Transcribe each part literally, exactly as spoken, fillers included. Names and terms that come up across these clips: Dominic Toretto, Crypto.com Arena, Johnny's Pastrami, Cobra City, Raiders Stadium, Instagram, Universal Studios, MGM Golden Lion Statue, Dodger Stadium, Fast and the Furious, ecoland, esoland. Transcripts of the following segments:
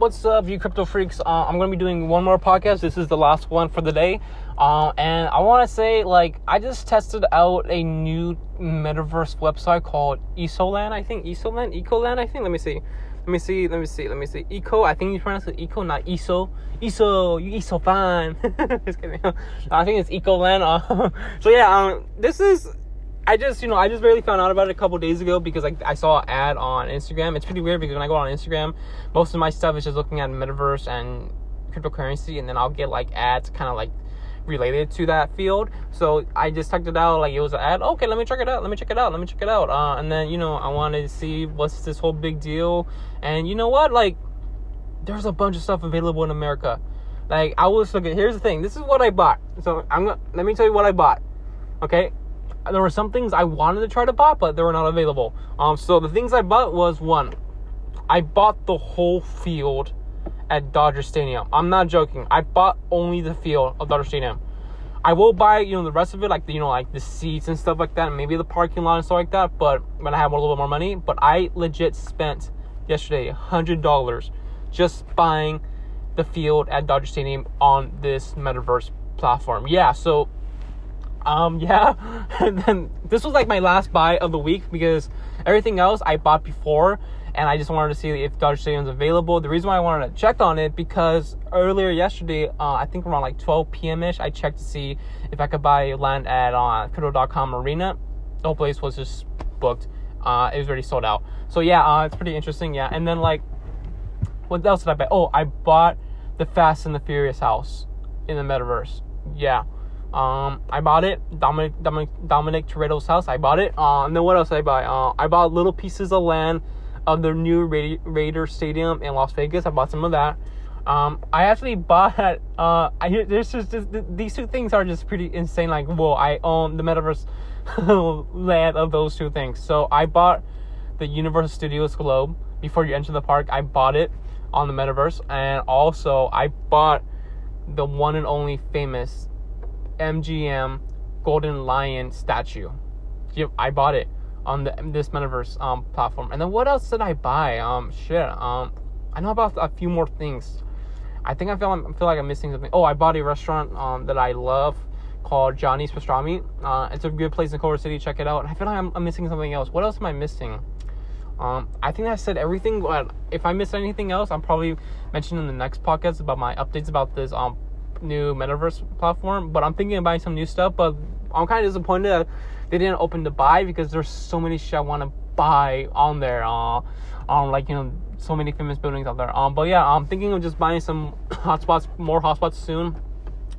What's up, you crypto freaks? Uh, I'm gonna be doing one more podcast. This is the last one for the day. Uh, and I want to say, like, I just tested out a new metaverse website called esoland. I think esoland, ecoland. I think. Let me see. Let me see. Let me see. Let me see. Eco. I think you pronounce it eco, not eso. Eso. You eso fine. Just kidding. I think it's ecoland. Uh, so yeah. Um. This is. I just, you know, I just barely found out about it a couple days ago because I, I saw an ad on Instagram. It's pretty weird because when I go on Instagram, most of my stuff is just looking at metaverse and cryptocurrency, and then I'll get like ads kind of like related to that field. So I just checked it out, like it was an ad. Okay, let me check it out. Let me check it out. Let me check it out. Uh, and then, you know, I wanted to see what's this whole big deal. And you know what? Like, there's a bunch of stuff available in America. Like, I was looking. Here's the thing. This is what I bought. So I'm gonna let me tell you what I bought. Okay. There were some things I wanted to try to buy, but they were not available. Um, so the things I bought was, one, I bought the whole field at Dodger Stadium. I'm not joking. I bought only the field of Dodger Stadium. I will buy, you know, the rest of it, like, the, you know, like the seats and stuff like that, and maybe the parking lot and stuff like that, but when I have a little bit more money. But I legit spent yesterday one hundred dollars just buying the field at Dodger Stadium on this metaverse platform. Yeah, so... Um, yeah, and then this was like my last buy of the week because everything else I bought before, and I just wanted to see if Dodger Stadium is available. The reason why I wanted to check on it because earlier yesterday, uh, I think around like twelve p.m. ish, I checked to see if I could buy land at uh, crypto dot com arena. The whole place was just booked. Uh, it was already sold out. So yeah, uh, it's pretty interesting. Yeah, and then like, what else did I buy? Oh, I bought the Fast and the Furious house in the metaverse. Yeah. Um, I bought it, Dominic, Dominic, Dominic Toretto's house, I bought it, uh, and then what else did I buy? Uh, I bought little pieces of land of the new Ra- Raiders Stadium in Las Vegas. I bought some of that. Um, I actually bought, uh, I, there's just, just, these two things are just pretty insane, like, whoa, I own the metaverse land of those two things. So, I bought the Universal Studios globe before you enter the park. I bought it on the metaverse, and also, I bought the one and only famous M G M Golden Lion Statue. Yep, I bought it on the this metaverse um platform. And then what else did I buy? Um, shit. Um, I know about a few more things. I think I feel I feel like I'm missing something. Oh, I bought a restaurant um that I love called Johnny's Pastrami. Uh, it's a good place in Cobra City. Check it out. I feel like I'm, I'm missing something else. What else am I missing? Um, I think I said everything. But if I missed anything else, I'm probably mentioning in the next podcast about my updates about this um. new metaverse platform. But I'm thinking of buying some new stuff, but I'm kind of disappointed that they didn't open to buy because there's so many shit I want to buy on there. Uh, um, like, you know, so many famous buildings out there. Um, but yeah, I'm thinking of just buying some hotspots, more hotspots soon.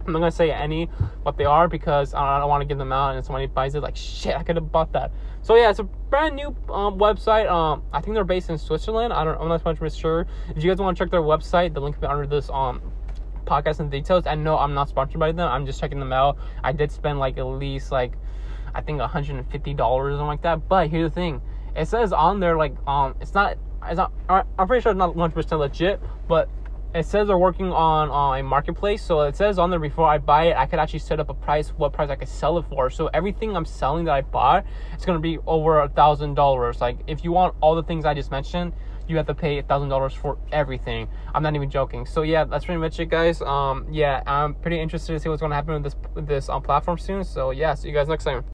I'm not gonna say any what they are because I don't want to give them out, and if somebody buys it, like, shit, I could have bought that. So yeah, it's a brand new um, website. Um, I think they're based in Switzerland. I don't, I'm not much sure. If you guys want to check their website, the link will be under this um podcast and details. And no, I'm not sponsored by them. I'm just checking them out. I did spend like at least like I think one hundred fifty dollars or something like that. But here's the thing, it says on there like um it's not it's not I'm pretty sure it's not one hundred percent legit, but it says they're working on uh, a marketplace. So it says on there before I buy it, I could actually set up a price, what price I could sell it for. So everything I'm selling that I bought, it's gonna be over a thousand dollars. Like if you want all the things I just mentioned, you have to pay a thousand dollars for everything. I'm not even joking. So yeah, that's pretty much it, guys. Um, yeah, I'm pretty interested to see what's gonna happen with this with this um, platform soon. So yeah, see you guys next time.